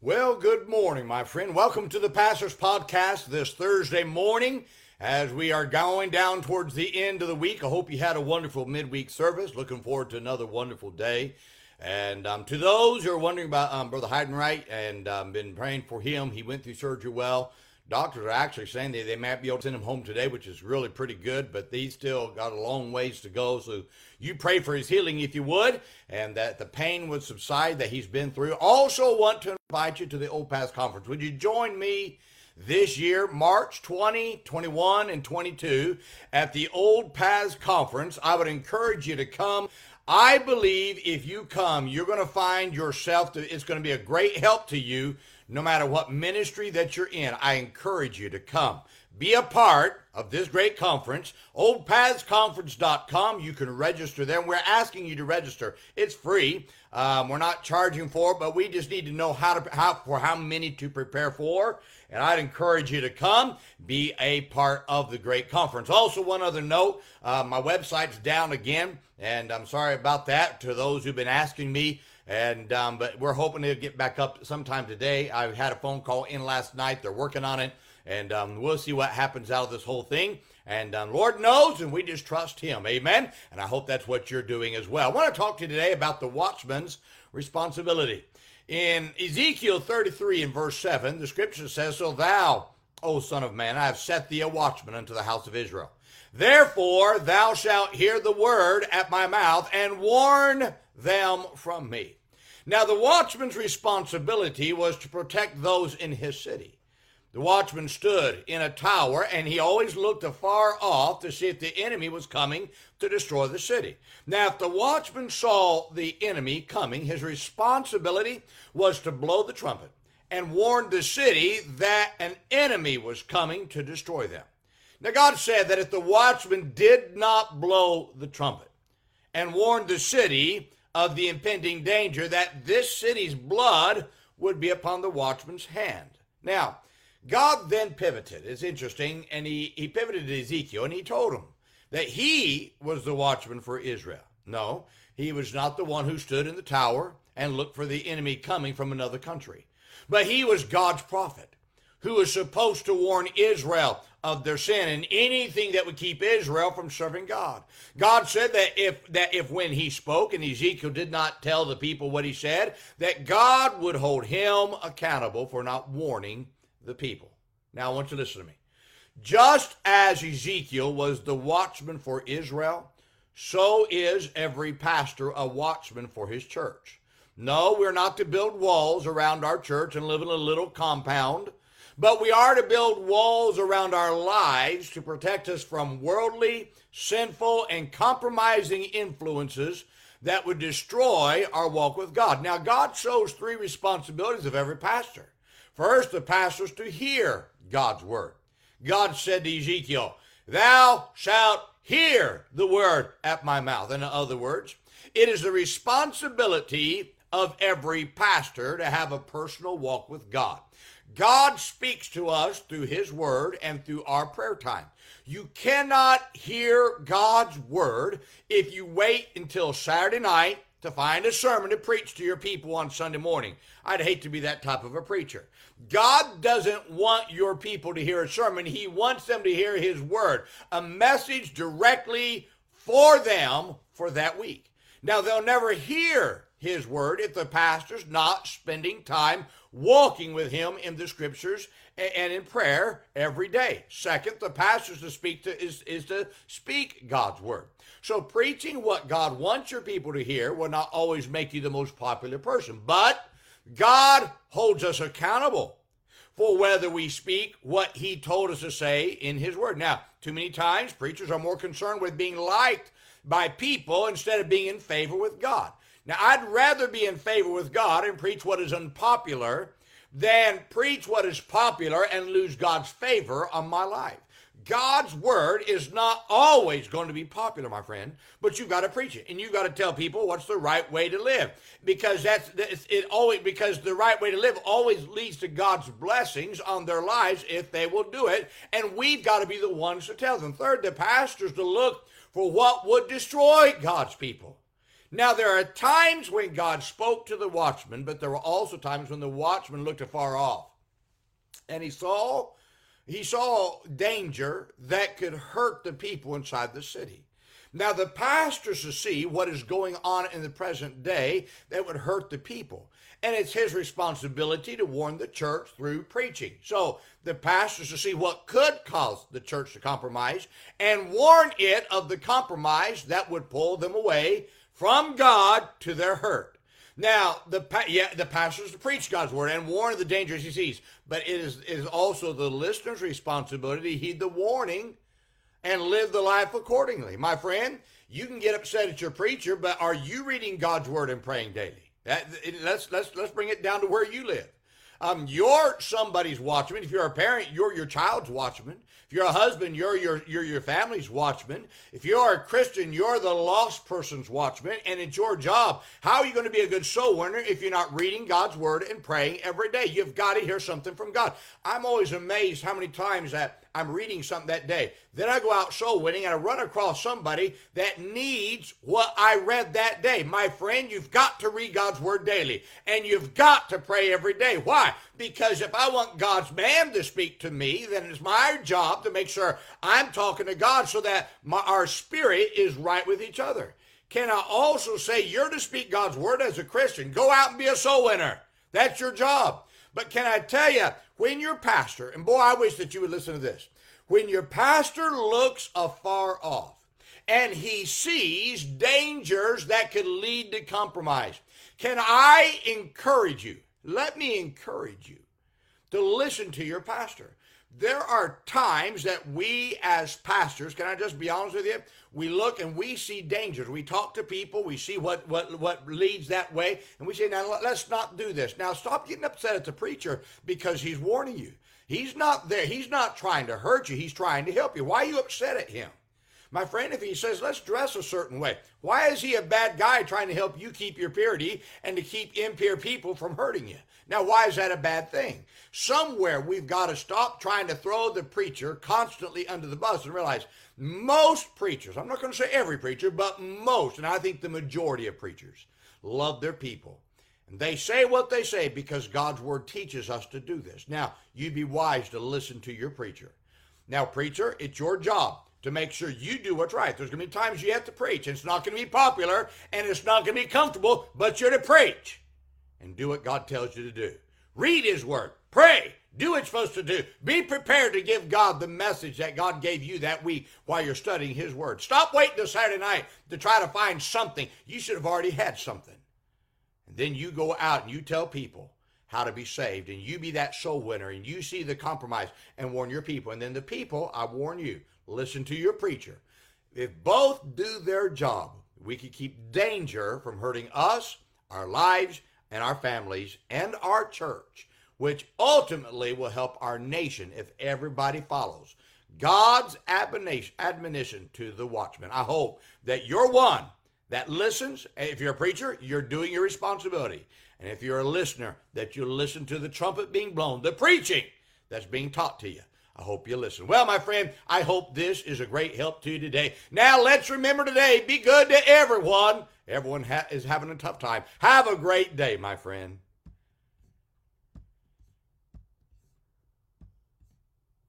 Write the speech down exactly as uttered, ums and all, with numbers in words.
Well, good morning, my friend. Welcome to the Pastor's Podcast this Thursday morning as we are going down towards the end of the week. I hope you had a wonderful midweek service. Looking forward to another wonderful day. And um, to those who are wondering about um, Brother Heidenwright, and I've um, been praying for him. He went through surgery well. Doctors are actually saying that they might be able to send him home today, which is really pretty good, but he's still got a long ways to go. So you pray for his healing if you would, and that the pain would subside that he's been through. Also want to invite you to the Old Paths Conference. Would you join me this year, March twenty, twenty-one, and twenty-two at the Old Paths Conference? I would encourage you to come. I believe if you come, you're going to find yourself, to, it's going to be a great help to you, no matter what ministry that you're in. I encourage you to come. Be a part of this great conference, old paths conference dot com. You can register there. We're asking you to register. It's free. Um, we're not charging for it, but we just need to know how to how for how many to prepare for. And I'd encourage you to come, be a part of the great conference. Also, one other note, uh, my website's down again, and I'm sorry about that to those who've been asking me, and um, but we're hoping to get back up sometime today. I had a phone call in last night. They're working on it, and um, we'll see what happens out of this whole thing. And um, Lord knows, and we just trust him, amen? And I hope that's what you're doing as well. I want to talk to you today about the watchman's responsibility. In Ezekiel thirty-three and verse seven, the scripture says, "So thou, O son of man, I have set thee a watchman unto the house of Israel. Therefore thou shalt hear the word at my mouth and warn them from me." Now the watchman's responsibility was to protect those in his city. The watchman stood in a tower, and he always looked afar off to see if the enemy was coming to destroy the city. Now, if the watchman saw the enemy coming, his responsibility was to blow the trumpet and warn the city that an enemy was coming to destroy them. Now, God said that if the watchman did not blow the trumpet and warn the city of the impending danger, that this city's blood would be upon the watchman's hand. Now, God then pivoted. It's interesting, and he, he pivoted to Ezekiel, and he told him that he was the watchman for Israel. No, he was not the one who stood in the tower and looked for the enemy coming from another country. But he was God's prophet who was supposed to warn Israel of their sin and anything that would keep Israel from serving God. God said that if that if when he spoke and Ezekiel did not tell the people what he said, that God would hold him accountable for not warning the people. Now I want you to listen to me. Just as Ezekiel was the watchman for Israel, so is every pastor a watchman for his church. No, we're not to build walls around our church and live in a little compound, but we are to build walls around our lives to protect us from worldly, sinful, and compromising influences that would destroy our walk with God. Now, God shows three responsibilities of every pastor. First, the pastor's to hear God's word. God said to Ezekiel, "Thou shalt hear the word at my mouth." In other words, it is the responsibility of every pastor to have a personal walk with God. God speaks to us through his word and through our prayer time. You cannot hear God's word if you wait until Saturday night to find a sermon to preach to your people on Sunday morning. I'd hate to be that type of a preacher. God doesn't want your people to hear a sermon. He wants them to hear his word, a message directly for them for that week. Now, they'll never hear his word if the pastor's not spending time walking with him in the scriptures and in prayer every day. Second, the pastor's to speak to is, is to speak God's word. So preaching what God wants your people to hear will not always make you the most popular person, but God holds us accountable for whether we speak what he told us to say in his word. Now, too many times preachers are more concerned with being liked by people instead of being in favor with God. Now, I'd rather be in favor with God and preach what is unpopular than preach what is popular and lose God's favor on my life. God's word is not always going to be popular, my friend, but you've got to preach it, and you've got to tell people what's the right way to live, because that's it always because the right way to live always leads to God's blessings on their lives if they will do it, and we've got to be the ones to tell them. Third, the pastor's to look for what would destroy God's people. Now, there are times when God spoke to the watchman, but there were also times when the watchman looked afar off. And he saw, he saw danger that could hurt the people inside the city. Now, the pastors to see what is going on in the present day that would hurt the people. And it's his responsibility to warn the church through preaching. So the pastors to see what could cause the church to compromise and warn it of the compromise that would pull them away from God to their hurt. Now, the yeah, the pastors to preach God's word and warn of the dangers he sees. But it is, it is also the listener's responsibility to heed the warning and live the life accordingly. My friend, you can get upset at your preacher, but are you reading God's word and praying daily? That, let's, let's, let's bring it down to where you live. Um, you're somebody's watchman. If you're a parent, you're your child's watchman. If you're a husband, you're your, you're your family's watchman. If you're a Christian, you're the lost person's watchman, and it's your job. How are you going to be a good soul winner if you're not reading God's word and praying every day? You've got to hear something from God. I'm always amazed how many times that I'm reading something that day. Then I go out soul winning and I run across somebody that needs what I read that day. My friend, you've got to read God's word daily, and you've got to pray every day. Why? Because if I want God's man to speak to me, then it's my job to make sure I'm talking to God so that my, our spirit is right with each other. Can I also say you're to speak God's word as a Christian? Go out and be a soul winner. That's your job. But can I tell you, when your pastor, and boy, I wish that you would listen to this, when your pastor looks afar off and he sees dangers that could lead to compromise, can I encourage you, let me encourage you to listen to your pastor. There are times that we as pastors, can I just be honest with you? We look and we see dangers. We talk to people. We see what, what, what leads that way. And we say, now let's not do this. Now stop getting upset at the preacher because he's warning you. He's not there. He's not trying to hurt you. He's trying to help you. Why are you upset at him? My friend, if he says, let's dress a certain way, why is he a bad guy trying to help you keep your purity and to keep impure people from hurting you? Now, why is that a bad thing? Somewhere we've got to stop trying to throw the preacher constantly under the bus and realize most preachers, I'm not going to say every preacher, but most, and I think the majority of preachers, love their people. And they say what they say because God's word teaches us to do this. Now, you'd be wise to listen to your preacher. Now, preacher, it's your job to make sure you do what's right. There's going to be times you have to preach. And it's not going to be popular, and it's not going to be comfortable, but you're to preach and do what God tells you to do. Read his word. Pray. Do what you're supposed to do. Be prepared to give God the message that God gave you that week while you're studying his word. Stop waiting till Saturday night to try to find something. You should have already had something. And then you go out and you tell people how to be saved, and you be that soul winner, and you see the compromise and warn your people. And then the people, I warn you, listen to your preacher. If both do their job, we could keep danger from hurting us, our lives, and our families, and our church, which ultimately will help our nation if everybody follows God's admonition to the watchman. I hope that you're one that listens. If you're a preacher, you're doing your responsibility. And if you're a listener, that you listen to the trumpet being blown, the preaching that's being taught to you. I hope you listen. Well, my friend, I hope this is a great help to you today. Now, let's remember today, be good to everyone. Everyone ha- is having a tough time. Have a great day, my friend.